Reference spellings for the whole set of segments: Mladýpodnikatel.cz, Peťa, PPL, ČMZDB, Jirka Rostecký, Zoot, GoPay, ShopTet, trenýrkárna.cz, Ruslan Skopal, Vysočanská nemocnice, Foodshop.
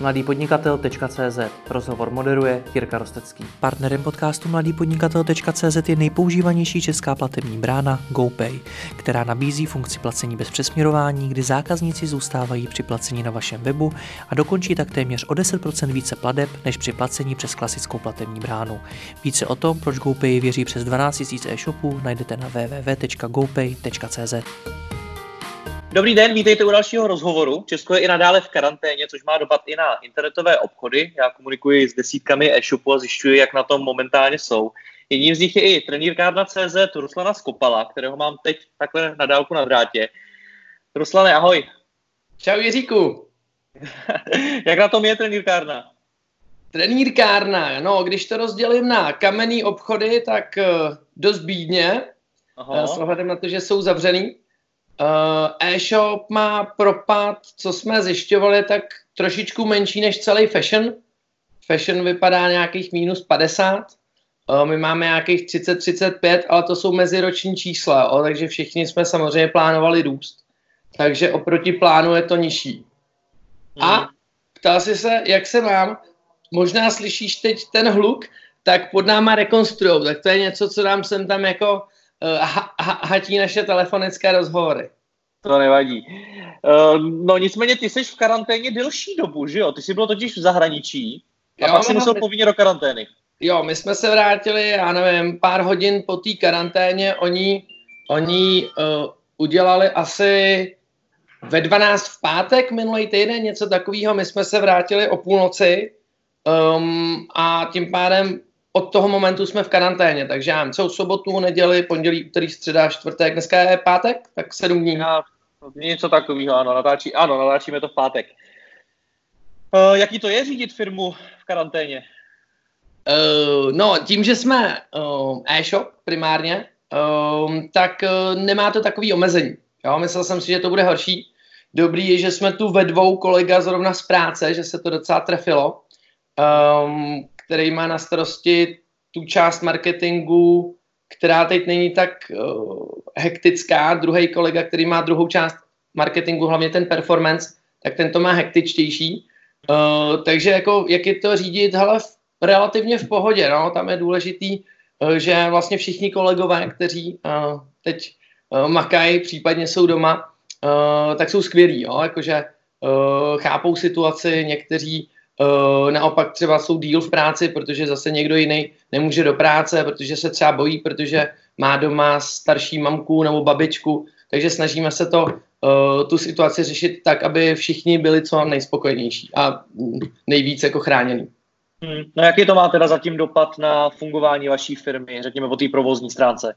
Mladýpodnikatel.cz. Rozhovor moderuje Jirka Rostecký. Partnerem podcastu Mladýpodnikatel.cz je nejpoužívanější česká platební brána GoPay, která nabízí funkci placení bez přesměrování, kdy zákazníci zůstávají při placení na vašem webu a dokončí tak téměř o 10% více plateb než při placení přes klasickou platební bránu. Více o tom, proč GoPay věří přes 12 000 e-shopů, najdete na www.gopay.cz. Dobrý den, vítejte u dalšího rozhovoru. Česko je i nadále v karanténě, což má dopad i na internetové obchody. Já komunikuji s desítkami e-shopů a zjišťuji, jak na tom momentálně jsou. Jedním z nich je i trenýrkárna.cz Ruslana Skopala, kterého mám teď takhle na dálku na drátě. Ruslane, ahoj. Čau Jiříku. Jak na tom je trenýrkárna? Trenýrkárna, no, když to rozdělím na kamenný obchody, tak dost bídně. S ohledem na to, že jsou zavřený. E-shop má propad, co jsme zjišťovali, tak trošičku menší než celý fashion. Fashion vypadá nějakých minus 50, my máme nějakých 30-35, ale to jsou meziroční čísla, takže všichni jsme samozřejmě plánovali růst. Takže oproti plánu je to nižší. A ptal jsi se, jak se mám, možná slyšíš teď ten hluk, tak pod náma rekonstruujou, tak to je něco, co nám sem tam jako hatí naše telefonické rozhovory. To nevadí. No nicméně ty jsi v karanténě delší dobu, že jo? Ty jsi byl totiž v zahraničí a pak jsi musel povinně do karantény. Jo, my jsme se vrátili, já nevím, pár hodin po té karanténě. Oni udělali asi ve 12 v pátek minulý týden něco takového. My jsme se vrátili o půlnoci a tím pádem od toho momentu jsme v karanténě, takže já mám celou sobotu, neděli, pondělí, úterý, středa, čtvrtek, dneska je pátek, tak 7 dní. Něco takového, ano, natáčíme to v pátek. Jaký to je řídit firmu v karanténě? No, tím, že jsme e-shop primárně, tak nemá to takový omezení. Jo? Myslel jsem si, že to bude horší. Dobrý je, že jsme tu ve dvou kolega zrovna z práce, že se to docela trefilo. Který má na starosti tu část marketingu, která teď není tak hektická. Druhý kolega, který má druhou část marketingu, hlavně ten performance, tak ten to má hektičtější. Takže jako, jak je to řídit? Hele, relativně v pohodě. No? Tam je důležitý, že vlastně všichni kolegové, kteří teď makají, případně jsou doma, tak jsou skvělí. Jo? Jakože chápou situaci, někteří naopak třeba jsou díl v práci, protože zase někdo jiný nemůže do práce, protože se třeba bojí, protože má doma starší mamku nebo babičku, takže snažíme se to, tu situaci řešit tak, aby všichni byli co nejspokojenější a nejvíc jako chráněný. No jaký to má teda zatím dopad na fungování vaší firmy, řekněme o té provozní stránce?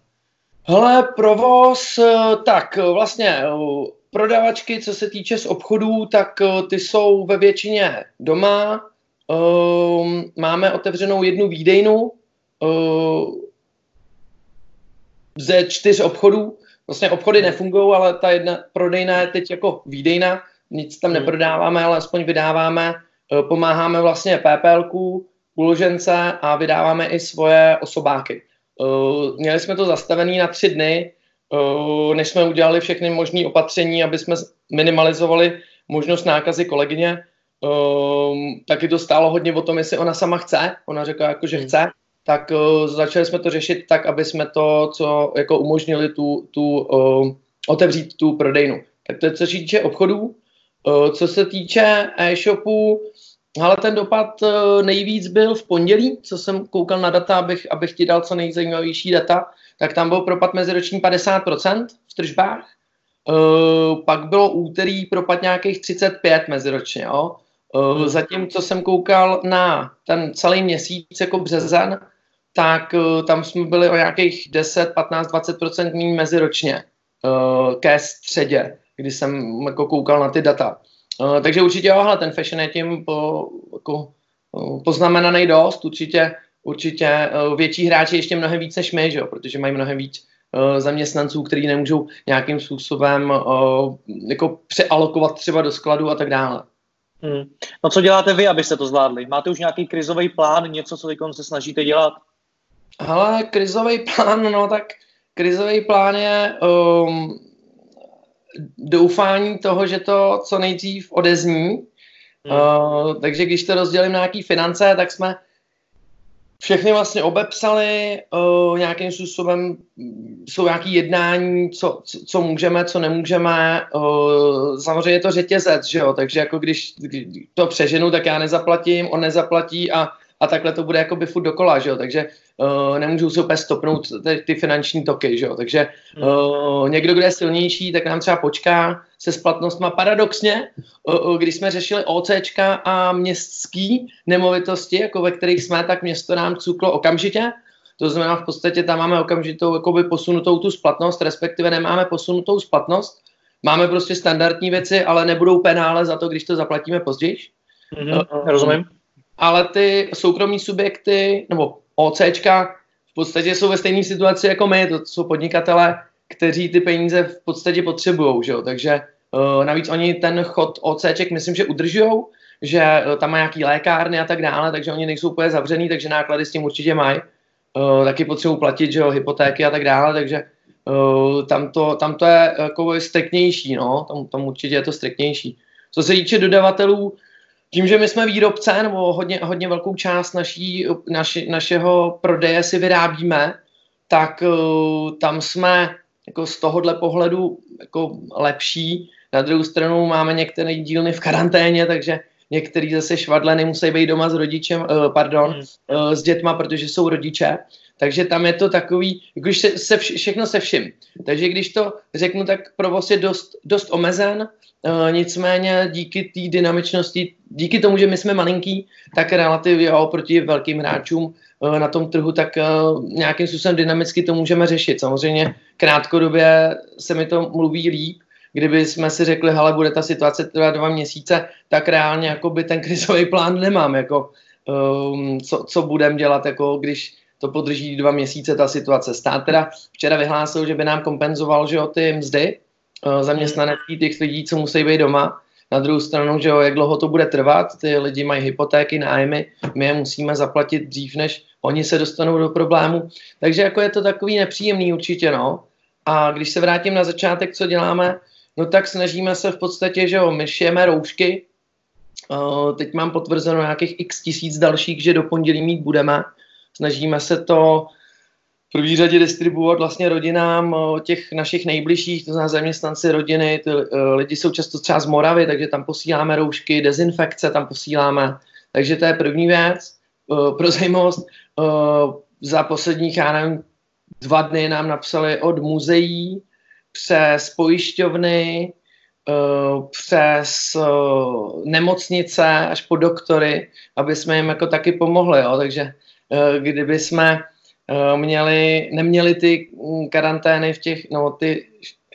Hele, provoz, tak vlastně prodavačky, co se týče z obchodů, tak ty jsou ve většině doma. Máme otevřenou jednu výdejnu ze 4 obchodů. Vlastně obchody nefungují, ale ta jedna prodejna je teď jako výdejna. Nic tam neprodáváme, ale aspoň vydáváme. Pomáháme vlastně PPLku, uložence a vydáváme i svoje osobáky. Měli jsme to zastavené na 3 dny, než jsme udělali všechny možné opatření, aby jsme minimalizovali možnost nákazy kolegyně. Taky to stálo hodně o tom, jestli ona sama chce. Ona řekla, jako, že chce. Tak začali jsme to řešit tak, aby jsme to, co jako umožnili, otevřít tu prodejnu. Tak to je, co se týče obchodů. Co se týče e-shopů, ale ten dopad nejvíc byl v pondělí, co jsem koukal na data, abych ti dal co nejzajímavější data, tak tam byl propad meziroční 50% v tržbách, pak bylo úterý propad nějakých 35 meziročně. Jo? Zatímco jsem koukal na ten celý měsíc jako březen, tak tam jsme byli o nějakých 10, 15, 20% méně meziročně ke středě, kdy jsem jako koukal na ty data. Takže určitě jo, ten fashion je tím poznamenaný dost, určitě větší hráči ještě mnohem víc než my, že jo? Protože mají mnohem víc zaměstnanců, kteří nemůžou nějakým způsobem jako přealokovat třeba do skladu a tak dále. No co děláte vy, abyste to zvládli? Máte už nějaký krizový plán, něco, co teď se snažíte dělat? Hele, krizový plán, no tak krizový plán je doufání toho, že to co nejdřív odezní. Takže když to rozdělím na nějaký finance, tak jsme všechny vlastně obepsali, nějakým způsobem jsou nějaké jednání, co můžeme, co nemůžeme. Samozřejmě je to řetězec, že jo? Takže jako když to přeženu, tak já nezaplatím, on nezaplatí a takhle to bude jakoby furt dokola, že jo? Takže nemůžou se úplně stopnout ty finanční toky, že jo? Takže někdo, kdo je silnější, tak nám třeba počká se splatnostma. Paradoxně, když jsme řešili OCčka a městský nemovitosti, jako ve kterých jsme, tak město nám cuklo okamžitě. To znamená, v podstatě tam máme okamžitou jakoby posunutou tu splatnost, respektive nemáme posunutou splatnost. Máme prostě standardní věci, ale nebudou penále za to, když to zaplatíme později. Rozumím. Ale ty soukromí subjekty, nebo OCčka, v podstatě jsou ve stejné situaci jako my, to jsou podnikatelé, kteří ty peníze v podstatě potřebují, že jo, takže navíc oni ten chod OCček, myslím, že udržujou, že tam má nějaký lékárny a tak dále, takže oni nejsou úplně zavřený, takže náklady s tím určitě mají, taky potřebují platit, že jo, hypotéky a tak dále, takže tam to je jako striktnější, no, tam určitě je to striktnější. Co se týče dodavatelů, tím, že my jsme výrobce, nebo hodně velkou část našeho prodeje si vyrábíme, tak tam jsme jako z tohohle pohledu jako lepší. Na druhou stranu máme některé dílny v karanténě, takže některý zase švadle nemusí být doma s rodičem, s dětma, protože jsou rodiče. Takže tam je to takový, když všechno se všim. Takže když to řeknu, tak provoz je dost omezen, nicméně díky té dynamičnosti, díky tomu, že my jsme malinký, tak relativně oproti velkým hráčům na tom trhu, tak nějakým způsobem dynamicky to můžeme řešit. Samozřejmě krátkodobě se mi to mluví líp, kdyby jsme si řekli, hele, bude ta situace trvat 2 měsíce, tak reálně jakoby ten krizový plán nemám, jako, co budeme dělat, jako, když to podrží 2 měsíce ta situace. Stát teda včera vyhlásil, že by nám kompenzoval, že jo, ty mzdy zaměstnanecký těch lidí, co musí být doma. Na druhou stranu, že jo, jak dlouho to bude trvat, ty lidi mají hypotéky, nájmy, my je musíme zaplatit dřív, než oni se dostanou do problému. Takže jako je to takový nepříjemný určitě, no. A když se vrátím na začátek, co děláme, no tak snažíme se v podstatě, že jo, my šijeme roušky. Teď mám potvrzeno nějakých x 1000 dalších, že do pondělí mít budeme. Snažíme se to v první řadě distribuovat vlastně rodinám těch našich nejbližších, to znamená zaměstnanci rodiny, ty lidi jsou často třeba z Moravy, takže tam posíláme roušky, dezinfekce tam posíláme. Takže to je první věc. Pro zajímavost, za posledních, já nevím, 2 dny nám napsali od muzeí, přes pojišťovny, přes nemocnice až po doktory, aby jsme jim jako taky pomohli, jo, takže kdyby jsme neměli ty karantény v těch, no ty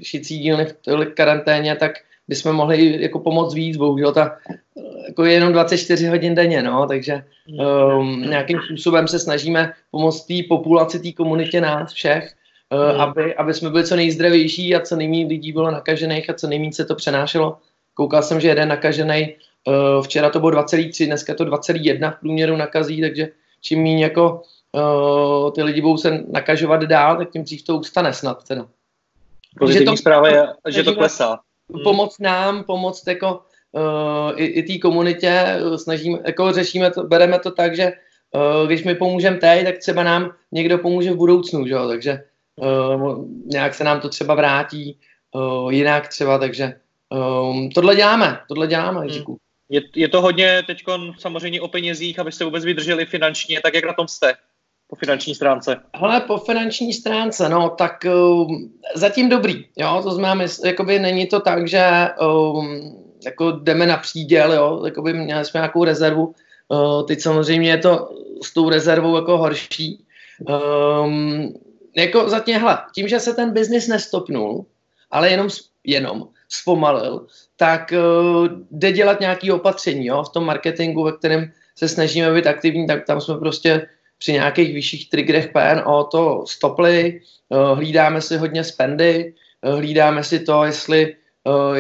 šicí dílny v karanténě, tak bychom mohli jako pomoct víc, bohužel ta, jako jenom 24 hodin denně, no, takže nějakým způsobem se snažíme pomoct té populaci, té komunitě nás všech, aby jsme byli co nejzdravější a co nejméně lidí bylo nakažených a co nejméně se to přenášelo. Koukal jsem, že jeden nakažený, včera to bylo 2,3, dneska to 2,1 v průměru nakazí, takže čím míň jako ty lidi budou se nakažovat dál, tak tím dřív to ustane snad teda. Pozitivní zpráva je, že to klesá. Pomoc nám, pomoc jako i té komunitě, řešíme to, bereme to tak, že když my pomůžeme teď, tak třeba nám někdo pomůže v budoucnu, že jo, takže nějak se nám to třeba vrátí, jinak třeba, takže tohle děláme, říkuju. Je to hodně teď samozřejmě o penězích, abyste vůbec vydrželi finančně, tak jak na tom jste po finanční stránce? Hele, po finanční stránce, no tak zatím dobrý, jo, to znamená, jakoby není to tak, že jako jdeme na příděl, jo, jakoby měli jsme nějakou rezervu, teď samozřejmě je to s tou rezervou jako horší, jako zatím, hele, tím, že se ten biznis nestopnul, ale jenom zpomalil, tak jde dělat nějaké opatření, jo? V tom marketingu, ve kterém se snažíme být aktivní, tak tam jsme prostě při nějakých vyšších triggerech PNO to stopli, hlídáme si hodně spendy, hlídáme si to,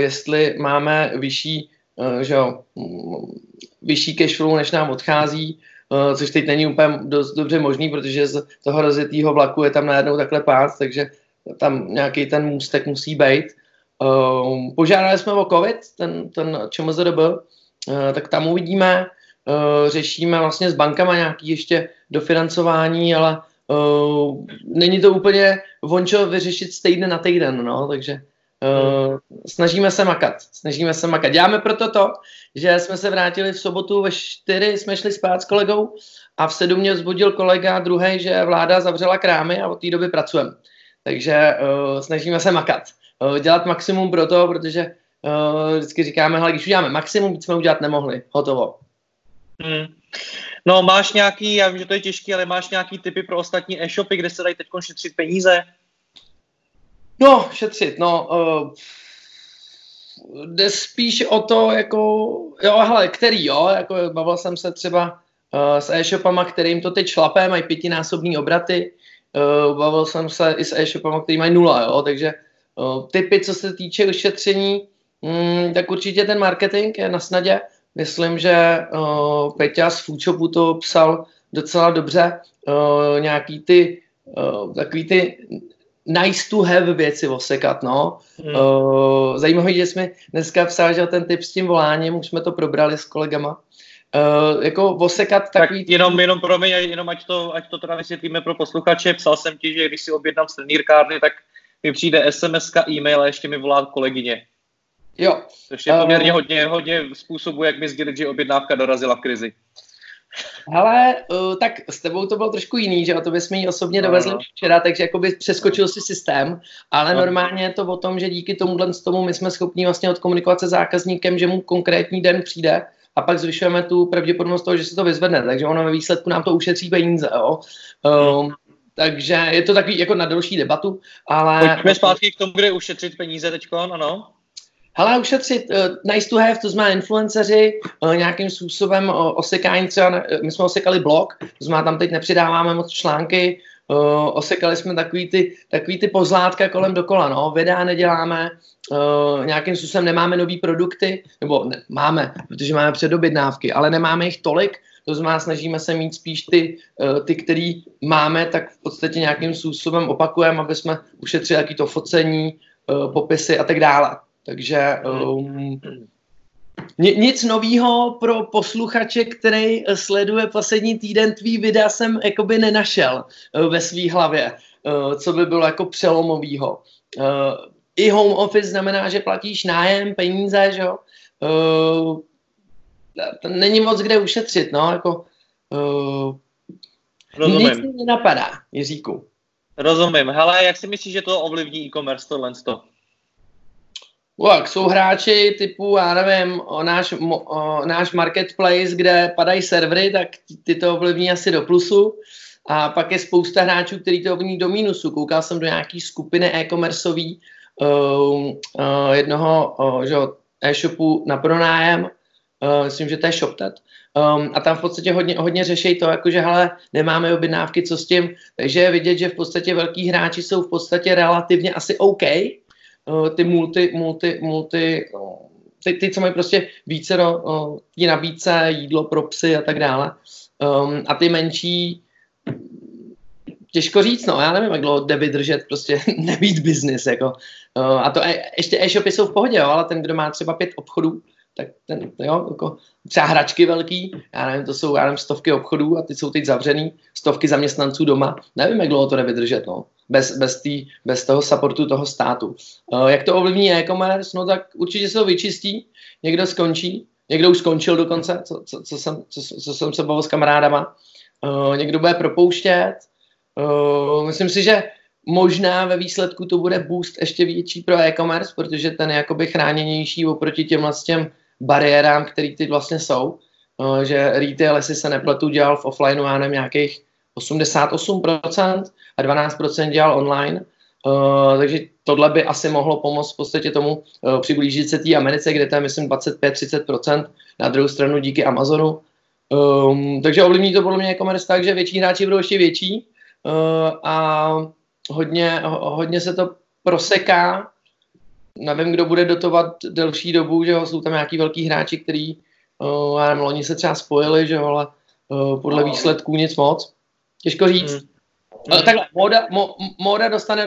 jestli máme vyšší cashflow, než nám odchází, což teď není úplně dost dobře možný, protože z toho rozjetého vlaku je tam najednou takhle pád, takže tam nějaký ten můstek musí být. Požádali jsme o COVID, ten ČMZDB, tak tam uvidíme. Řešíme vlastně s bankama nějaký ještě dofinancování, ale není to úplně vončo vyřešit z týdne na týden, no, takže snažíme se makat. Děláme proto to, že jsme se vrátili v sobotu ve 4, jsme šli spát s kolegou a v 7 mě vzbudil kolega druhý, že vláda zavřela krámy a od té doby pracujeme. Takže snažíme se makat. Dělat maximum pro to, protože vždycky říkáme, hele, když uděláme maximum, víc jsme udělat nemohli, hotovo. No, máš nějaký, já vím, že to je těžký, ale máš nějaký tipy pro ostatní e-shopy, kde se dají teď šetřit peníze? No, šetřit, no, jde spíš o to, jako, jo, hele, který, jo, jako bavil jsem se třeba s e-shopama, kterým to teď šlapé, mají 5násobný obraty, bavil jsem se i s e-shopama, který mají 0, jo, takže tipy, co se týče ušetření, tak určitě ten marketing je na snadě. Myslím, že Peťa z Foodshopu to psal docela dobře, nějaký ty, takový ty nice to have věci osekat, no. Zajímavé, že jsme dneska psal, že ten tip s tím voláním, už jsme to probrali s kolegama. Jako osekat takový... Tak jenom promiň, jenom ať to teda vysvětlíme pro posluchače, psal jsem ti, že když si objednám z trenýrkárny, tak mi přijde SMS-ka, e-mail a ještě mi volá kolegyně. Jo. Což je poměrně hodně způsobů, jak mi sdělit, že objednávka dorazila v krizi. Hele, tak s tebou to bylo trošku jiný, že o tobě jsme ji osobně dovezli včera, takže jakoby přeskočil si systém, ale normálně je to o tom, že díky tomu my jsme schopni vlastně odkomunikovat se zákazníkem, že mu konkrétní den přijde a pak zvyšujeme tu pravděpodobnost toho, že se to vyzvedne, takže ono ve výsledku nám to ušetří peníze, jo. Takže je to takový jako na další debatu, ale... Pojďme zpátky k tomu, kde ušetřit peníze teďkon, ano? Hele, ušetřit, nice to have, to znamená influenceři, nějakým způsobem osekání, třeba, my jsme osekali blog, to znamená, tam teď nepřidáváme moc články, osekali jsme takový ty pozlátka kolem dokola, no, videa neděláme, nějakým způsobem nemáme nový produkty, nebo ne, máme, protože máme předobjednávky, ale nemáme jich tolik, to znamená, snažíme se mít spíš ty, který máme, tak v podstatě nějakým způsobem opakujeme, aby jsme ušetřili jaký to focení, popisy a tak dále. Takže nic novýho pro posluchače, který sleduje poslední týden tvý videa, jsem jakoby nenašel ve svý hlavě, co by bylo jako přelomovýho. I home office znamená, že platíš nájem, peníze, že jo? Není moc kde ušetřit, no, jako nic mi nenapadá, Jiříku. Rozumím. Hele, jak si myslíš, že to ovlivní e-commerce tohle? Tak jsou hráči typu, já nevím, náš marketplace, kde padají servery, tak ty to ovlivní asi do plusu. A pak je spousta hráčů, který to ovlivní do mínusu. Koukal jsem do nějaký skupiny e-commerceový jednoho že, e-shopu na pronájem, myslím, že to je ShopTet. A tam v podstatě hodně řeší to, jakože hele, nemáme objednávky, co s tím. Takže je vidět, že v podstatě velký hráči jsou v podstatě relativně asi OK. Ty ty, co mají prostě více ty nabídce, jídlo pro psy a tak dále. A ty menší, těžko říct, no, já nevím, jak dlouho jde vydržet, prostě nebýt biznis, jako. A to ještě e-shopy jsou v pohodě, jo, ale ten, kdo má třeba 5 obchodů, tak ten, jo, jako třeba hračky velký, já nevím, to jsou, stovky obchodů a ty jsou teď zavřený, stovky zaměstnanců doma, nevím, jak dlouho to jde vydržet, no. Bez toho supportu toho státu. Jak to ovlivní e-commerce? No tak určitě se to vyčistí, někdo skončí, někdo už skončil dokonce, co jsem se bavil s kamarádama, někdo bude propouštět. Myslím si, že možná ve výsledku to bude boost ještě větší pro e-commerce, protože ten je jakoby chráněnější oproti těm vlastně bariérám, který ty vlastně jsou. Že retail, jestli se nepletu, dělal v offline, já nevím, nějakých 88% a 12% dělal online, takže tohle by asi mohlo pomoct v podstatě tomu přiblížit se té Americe, kde to je, myslím, 25-30%, na druhou stranu díky Amazonu. Takže ovlivní to podle mě e-commerce tak, že větší hráči budou ještě větší a hodně se to proseká. Nevím, kdo bude dotovat delší dobu, že jo, jsou tam nějaký velký hráči, který, já nevím, loni se třeba spojili, že jo, ale podle výsledků nic moc. Těžko říct. Takhle, móda dostane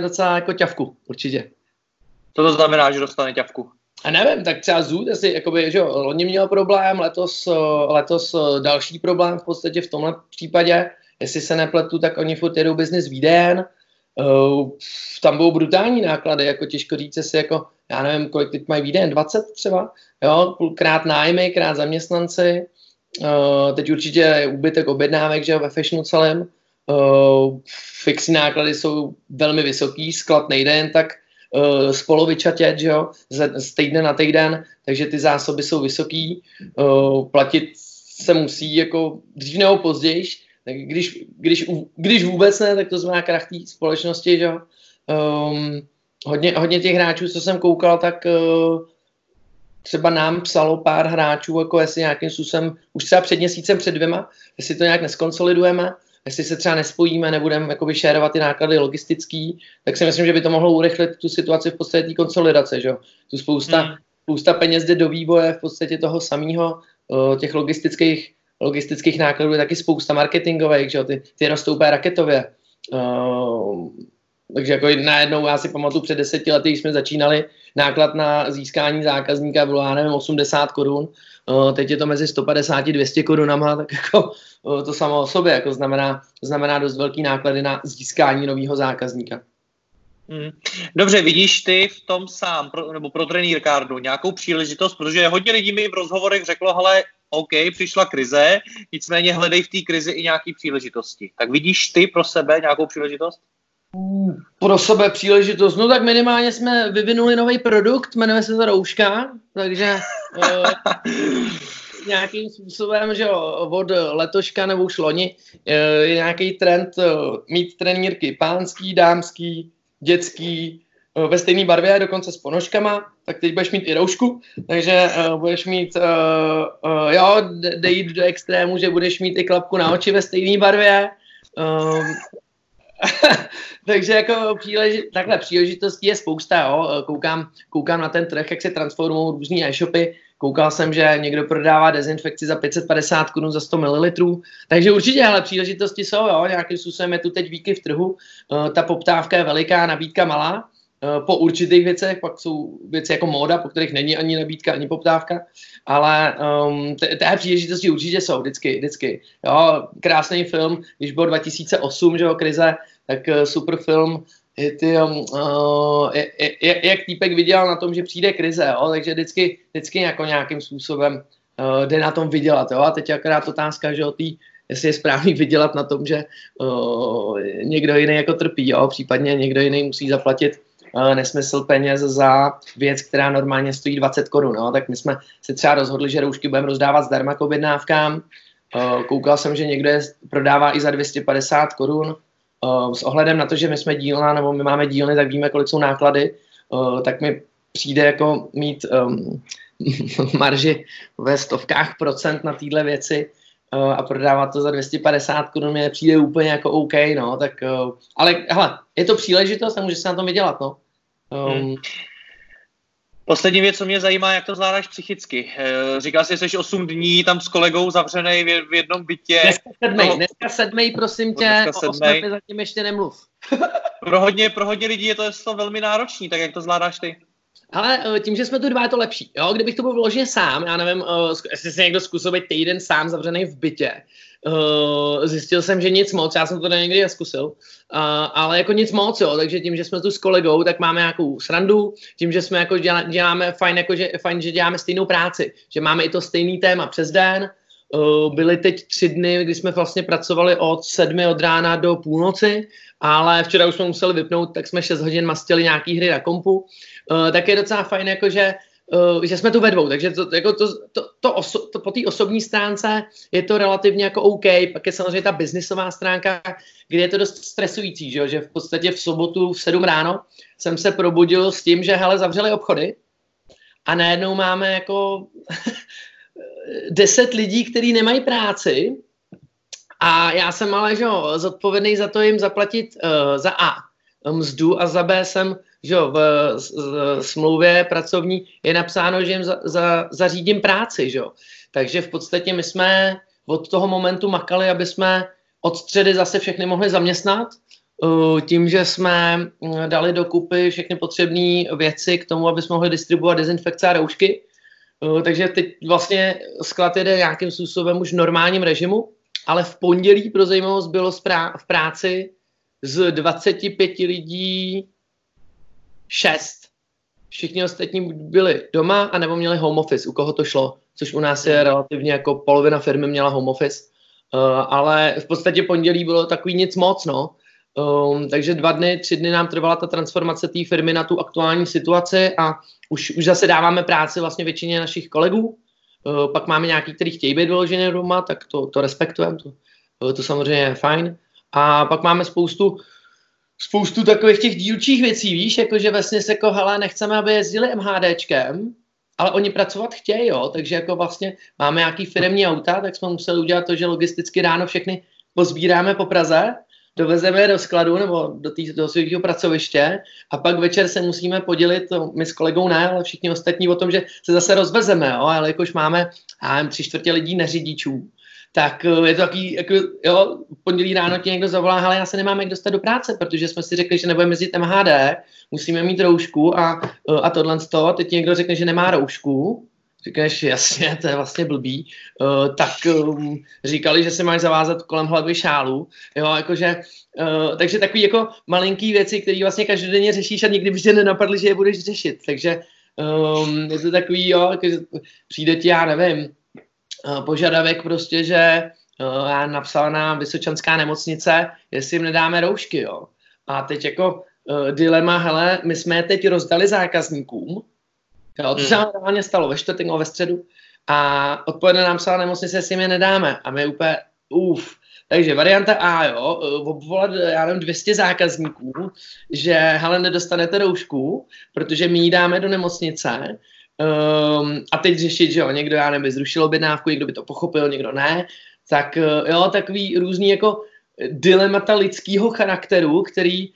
docela jako ťavku, určitě. Co to znamená, že dostane ťavku? A nevím, tak třeba Zoot, jestli, jakoby, že jo, loni měl problém, letos další problém v podstatě v tomhle případě, jestli se nepletu, tak oni furt jedou business Vídeň, tam budou brutální náklady, jako těžko říct, jestli jako, já nevím, kolik teď mají Vídeň, 20 třeba, jo, krát nájmy, krát zaměstnanci, teď určitě je úbytek objednávek, že jo, ve fashionu celém, fixní náklady jsou velmi vysoký, sklad nejde jen tak spolovičatět, že jo, z týdne na týden, takže ty zásoby jsou vysoký, platit se musí jako dřív nebo později, když vůbec ne, tak to znamená krach té společnosti, že jo. Hodně těch hráčů, co jsem koukal, tak třeba nám psalo pár hráčů, jako jestli nějakým způsobem, už třeba před měsícem, před dvěma, jestli to nějak neskonsolidujeme, jestli se třeba nespojíme, nebudeme jakoby šérovat ty náklady logistický, tak si myslím, že by to mohlo urychlit tu situaci v podstatě té konsolidace, že jo. Tu spousta peněz jde do vývoje v podstatě toho samého, těch logistických nákladů je taky spousta marketingových, že jo, ty rostou úplně raketově. Takže jako najednou, já si pamatuju, před 10 lety, když jsme začínali, náklad na získání zákazníka bylo, já nevím, 80 korun, teď je to mezi 150 a 200 korunama, tak jako to samo o sobě, jako znamená dost velký náklady na získání nového zákazníka. Dobře, vidíš ty v tom sám, nebo pro trenýrkárnu, nějakou příležitost, protože hodně lidí mi v rozhovorech řeklo, hele, OK, přišla krize, nicméně hledej v té krizi i nějaké příležitosti. Tak vidíš ty pro sebe nějakou příležitost? Pro sebe příležitost, no tak minimálně jsme vyvinuli nový produkt, jmenuje se to rouška, takže nějakým způsobem, že od letoška nebo už loni je nějaký trend mít trenýrky pánský, dámský, dětský, ve stejné barvě, dokonce s ponožkama, tak teď budeš mít i roušku, takže budeš mít, jít do extrému, že budeš mít i klapku na oči ve stejné barvě, takže jako příležitostí je spousta, jo. Koukám na ten trh, jak se transformují různý e-shopy, koukal jsem, že někdo prodává dezinfekci za 550 Kč za 100 ml, takže určitě hele, příležitosti jsou, jo. Nějakým způsobem je tu teď výky v trhu, ta poptávka je veliká, nabídka malá, po určitých věcech, pak jsou věci jako móda, po kterých není ani nabídka, ani poptávka, ale té příležitosti určitě jsou vždycky. Jo, krásný film, když byl 2008, že jo, krize, tak super film, jak týpek vydělal na tom, že přijde krize, jo, takže vždycky jako nějakým způsobem jde na tom vydělat, jo, a teď je akorát otázka, že jo, jestli je správný vydělat na tom, že někdo jiný jako trpí, jo, případně někdo jiný musí zaplatit nesmysl peněz za věc, která normálně stojí 20 korun. No? Tak my jsme se třeba rozhodli, že roušky budeme rozdávat zdarma k objednávkám. Koukal jsem, že někdo je prodává i za 250 korun. S ohledem na to, že my jsme dílna, nebo my máme dílny, tak víme, kolik jsou náklady, tak mi přijde jako mít marži ve 100% na této věci a prodávat to za 250 Kč mě přijde úplně jako OK, no, tak, ale hele, je to příležitost a může se na tom vydělat, no. Poslední věc, co mě zajímá, jak to zvládáš psychicky. Říkal jsi, že jsi 8 dní tam s kolegou zavřenej v jednom bytě. Dneska sedmej, prosím tě, o 8 zatím ještě nemluv. pro hodně lidí je to velmi náročný, tak jak to zvládáš ty? Ale tím, že jsme tu dva, je to lepší. Jo? Kdybych to byl vložně sám, já nevím, jestli se někdo zkusil být týden sám zavřený v bytě. Zjistil jsem, že nic moc, já jsem to někdy nezkusil, ale jako nic moc, jo, takže tím, že jsme tu s kolegou, tak máme nějakou srandu, tím, že jsme jako děláme fajn, že děláme stejnou práci, že máme i to stejný téma přes den. Byly teď 3 dny, kdy jsme vlastně pracovali od 7 od rána do půlnoci, ale včera už jsme museli vypnout, tak jsme 6 hodin mastili nějaký hry na kompu. Tak je docela fajn, jakože, že jsme tu ve dvou, takže to po té osobní stránce je to relativně jako OK, pak je samozřejmě ta biznisová stránka, kde je to dost stresující, že v podstatě v sobotu v 7 ráno jsem se probudil s tím, že hele, zavřeli obchody a najednou máme jako 10 lidí, kteří nemají práci a já jsem ale, že jo, zodpovědný za to jim zaplatit za A mzdu a za B jsem, že jo, v smlouvě pracovní je napsáno, že jim zařídím práci, že jo. Takže v podstatě my jsme od toho momentu makali, aby jsme od středy zase všechny mohli zaměstnat, Tím, že jsme dali dokupy všechny potřebné věci k tomu, aby jsme mohli distribuovat dezinfekce a roušky. Takže teď vlastně sklad jede nějakým způsobem už v normálním režimu, ale v pondělí pro zajímavost bylo v práci z 25 lidí 6. Všichni ostatní byli doma a nebo měli home office, u koho to šlo, což u nás je relativně jako polovina firmy měla home office, ale v podstatě pondělí bylo takový nic moc, no. Takže 2 dny, 3 dny nám trvala ta transformace té firmy na tu aktuální situaci a už zase dáváme práci vlastně většině našich kolegů. Pak máme nějaký, který chtějí být vyložený doma, tak to respektujeme, to samozřejmě je fajn. A pak máme spoustu takových těch dílčích věcí, víš, jakože vlastně se jako, hele, nechceme, aby jezdili MHDčkem, ale oni pracovat chtějí, jo, takže jako vlastně máme nějaký firemní auta, tak jsme museli udělat to, že logisticky ráno všechny pozbíráme po Praze, dovezeme je do skladu nebo do svého pracoviště a pak večer se musíme podělit, my s kolegou ne, ale všichni ostatní o tom, že se zase rozvezeme, jo, ale jakož máme 3/4 lidí neřidičů, tak je to takový, jako, jo, pondělí ráno ti někdo zavolá, hele, já se nemám jak dostat do práce, protože jsme si řekli, že nebudeme jezdit MHD, musíme mít roušku a tohle z toho, teď někdo řekne, že nemá roušku, říkáš, jasně, to je vlastně blbý, tak říkali, že se máš zavázat kolem hlavy šálu, jo, jakože, takže takový jako malinký věci, které vlastně každodenně řešíš a nikdy by tě nenapadly, že je budeš řešit, takže je to takový, jo, jakože přijde ti, já nevím, požadavek prostě, že já napsala na Vysočanská nemocnice, jestli jim nedáme roušky, jo, a teď jako dilema, hele, my jsme je teď rozdali zákazníkům, jo, to se nám reálně stalo ve čtvrtek a ve středu a odpoledne nám psala nemocnice, jestli jim je nedáme a my úplně Takže varianta A, jo, obvolat, já nevím, 200 zákazníků, že hele, nedostanete roušku, protože my ji dáme do nemocnice a teď řešit, že jo, někdo, já nevím, by zrušil objednávku, někdo by to pochopil, někdo ne, tak jo, takový různý jako dilemata lidského charakteru, který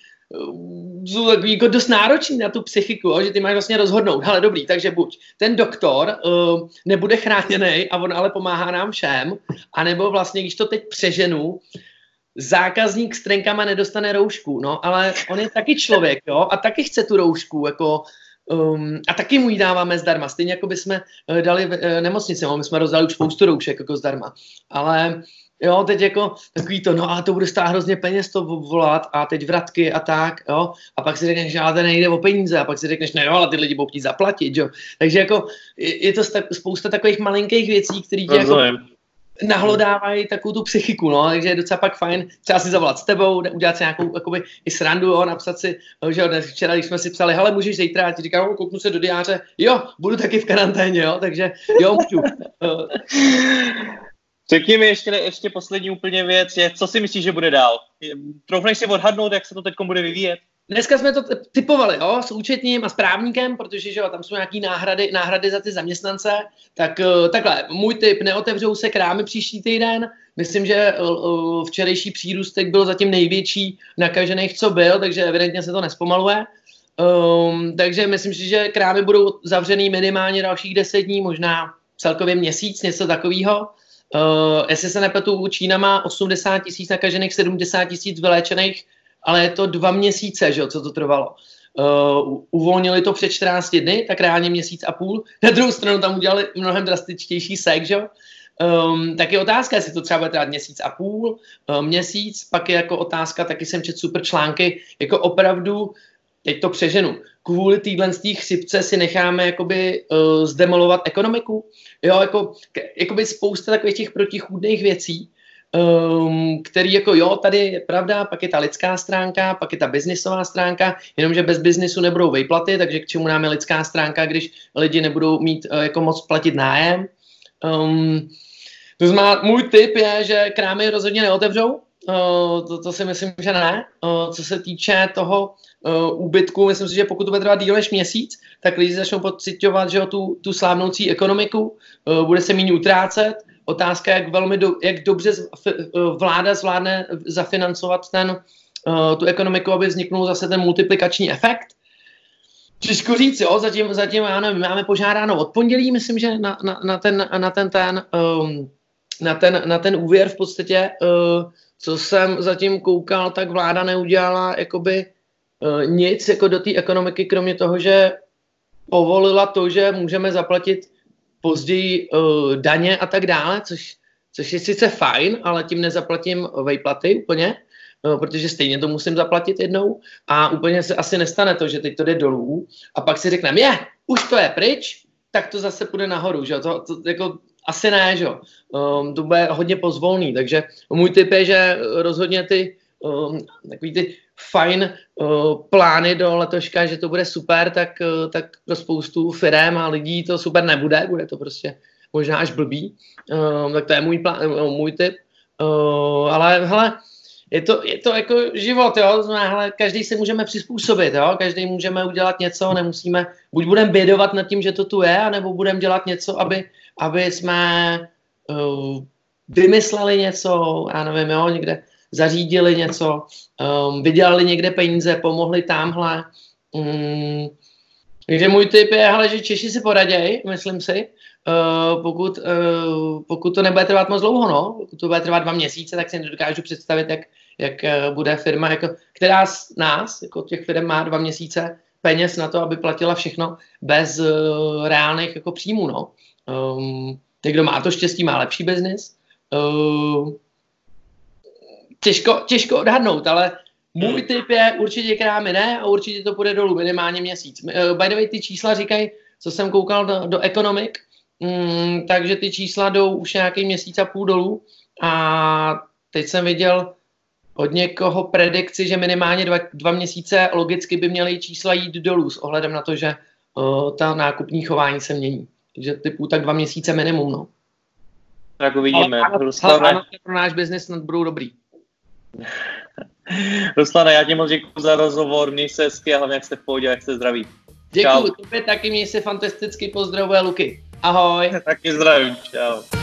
jsou takový jako dost náročný na tu psychiku, že ty máš vlastně rozhodnout, hele dobrý, takže buď ten doktor nebude chráněný a on ale pomáhá nám všem, anebo vlastně, když to teď přeženu, zákazník s trenkama nedostane roušku, no, ale on je taky člověk, jo, a taky chce tu roušku, jako a taky mu ji dáváme zdarma, stejně jako by jsme dali nemocnici, my jsme rozdali už spoustu roušek jako zdarma, ale jo, teď jako takový to, no a to bude stát hrozně peněz to volat a teď vratky a tak, jo, a pak si řekneš, že ale to nejde o peníze a pak si řekneš, no jo, ale ty lidi budou chtít zaplatit, jo, takže jako je to spousta takových malinkých věcí, které tě jako nahlodávají takovou tu psychiku, no, takže je docela pak fajn třeba si zavolat s tebou, udělat si nějakou jakoby i srandu, jo, napsat si, že dnes včera, když jsme si psali, hele, můžeš zítra, a ti říkám, kouknu se do diáře, jo, budu taky v karanténě, jo, takže jo, můžu. Řekni mi ještě poslední úplně věc, je, co si myslíš, že bude dál? Troufneš si odhadnout, jak se to teď bude vyvíjet? Dneska jsme to typovali, jo, s účetním a s právníkem, protože že jo, tam jsou nějaké náhrady za ty zaměstnance, tak takhle, můj tip, neotevřou se krámy příští týden, myslím, že včerejší přírůstek byl zatím největší nakažených, co byl, takže evidentně se to nezpomaluje. Takže myslím si, že krámy budou zavřený minimálně dalších 10 dní, možná celkově měsíc, něco takového. Jestli se nepletu, Čína má 80 000 nakažených, 70 000 vyléčených, ale je to 2 měsíce, že jo, co to trvalo. Uvolnili to před 14 dny, tak reálně 1,5 měsíce. Na druhou stranu tam udělali mnohem drastičtější sek, že jo. Tak je otázka, jestli to třeba bude trvat 1,5 měsíce, měsíc, pak je jako otázka, taky jsem četl super články, jako opravdu, teď to přeženu, kvůli týhle z té chřipce si necháme jakoby zdemolovat ekonomiku, jo, jako, jakoby spousta takových těch protichůdných věcí, který jako jo, tady je pravda, pak je ta lidská stránka, pak je ta biznisová stránka, jenomže bez biznisu nebudou vejplaty, takže k čemu nám je lidská stránka, když lidi nebudou mít jako moc platit nájem. To znamená, můj tip je, že krámy rozhodně neotevřou, to si myslím, že ne. Co se týče toho úbytku, myslím si, že pokud to bude trvat díl než měsíc, tak lidi začnou pociťovat, že tu slábnoucí ekonomiku, bude se méně utrácet. Otázka, jak dobře vláda zvládne zafinancovat tu ekonomiku, aby vzniknul zase ten multiplikační efekt. Těžko říct, jo, zatím ano, my máme požádáno od pondělí, myslím, že na ten úvěr v podstatě co jsem zatím koukal, tak vláda neudělala jakoby nic jako do té ekonomiky, kromě toho, že povolila to, že můžeme zaplatit později daně a tak dále, což je sice fajn, ale tím nezaplatím vejplaty úplně, protože stejně to musím zaplatit jednou a úplně se asi nestane to, že teď to jde dolů a pak si řekneme, už to je pryč, tak to zase půjde nahoru, že jo, to jako asi ne, že jo, to bude hodně pozvolný, takže můj tip je, že rozhodně ty fajn plány do letoška, že to bude super, tak pro spoustu firem a lidí to super nebude, bude to prostě možná až blbý, tak to je můj tip, ale hele, je to jako život, jo? Hele, každý si můžeme přizpůsobit, jo? Každý můžeme udělat něco, nemusíme, buď budeme bědovat nad tím, že to tu je, anebo budeme dělat něco, aby jsme vymysleli něco, já nevím, jo, někde zařídili něco, vydělali někde peníze, pomohli tamhle. Takže můj tip je, hele, že Češi si poraděj, myslím si, pokud to nebude trvat moc dlouho, no, pokud to bude trvat 2 měsíce, tak si nedokážu představit, jak bude firma, jako, která z nás, jako těch firm má 2 měsíce peněz na to, aby platila všechno bez reálných jako příjmů, no. Někdo má to štěstí, má lepší biznis. Těžko odhadnout, ale můj tip je určitě krámy ne a určitě to půjde dolů minimálně měsíc. By the way, ty čísla říkají, co jsem koukal do Economic, takže ty čísla jdou už nějaký měsíc a půl dolů a teď jsem viděl od někoho predikci, že minimálně 2 měsíce logicky by měly čísla jít dolů s ohledem na to, že ta nákupní chování se mění. Takže typu tak 2 měsíce minimum, no. Tak uvidíme. Ano, pro náš biznis snad budou dobrý. Ruslane, já ti moc děkuji za rozhovor, měj se hezky a hlavně jak jste v pohodě, jak jste zdraví. Děkuji, tobě taky, měj se fantasticky, pozdravuje Luky. Ahoj. Taky zdravím, čau.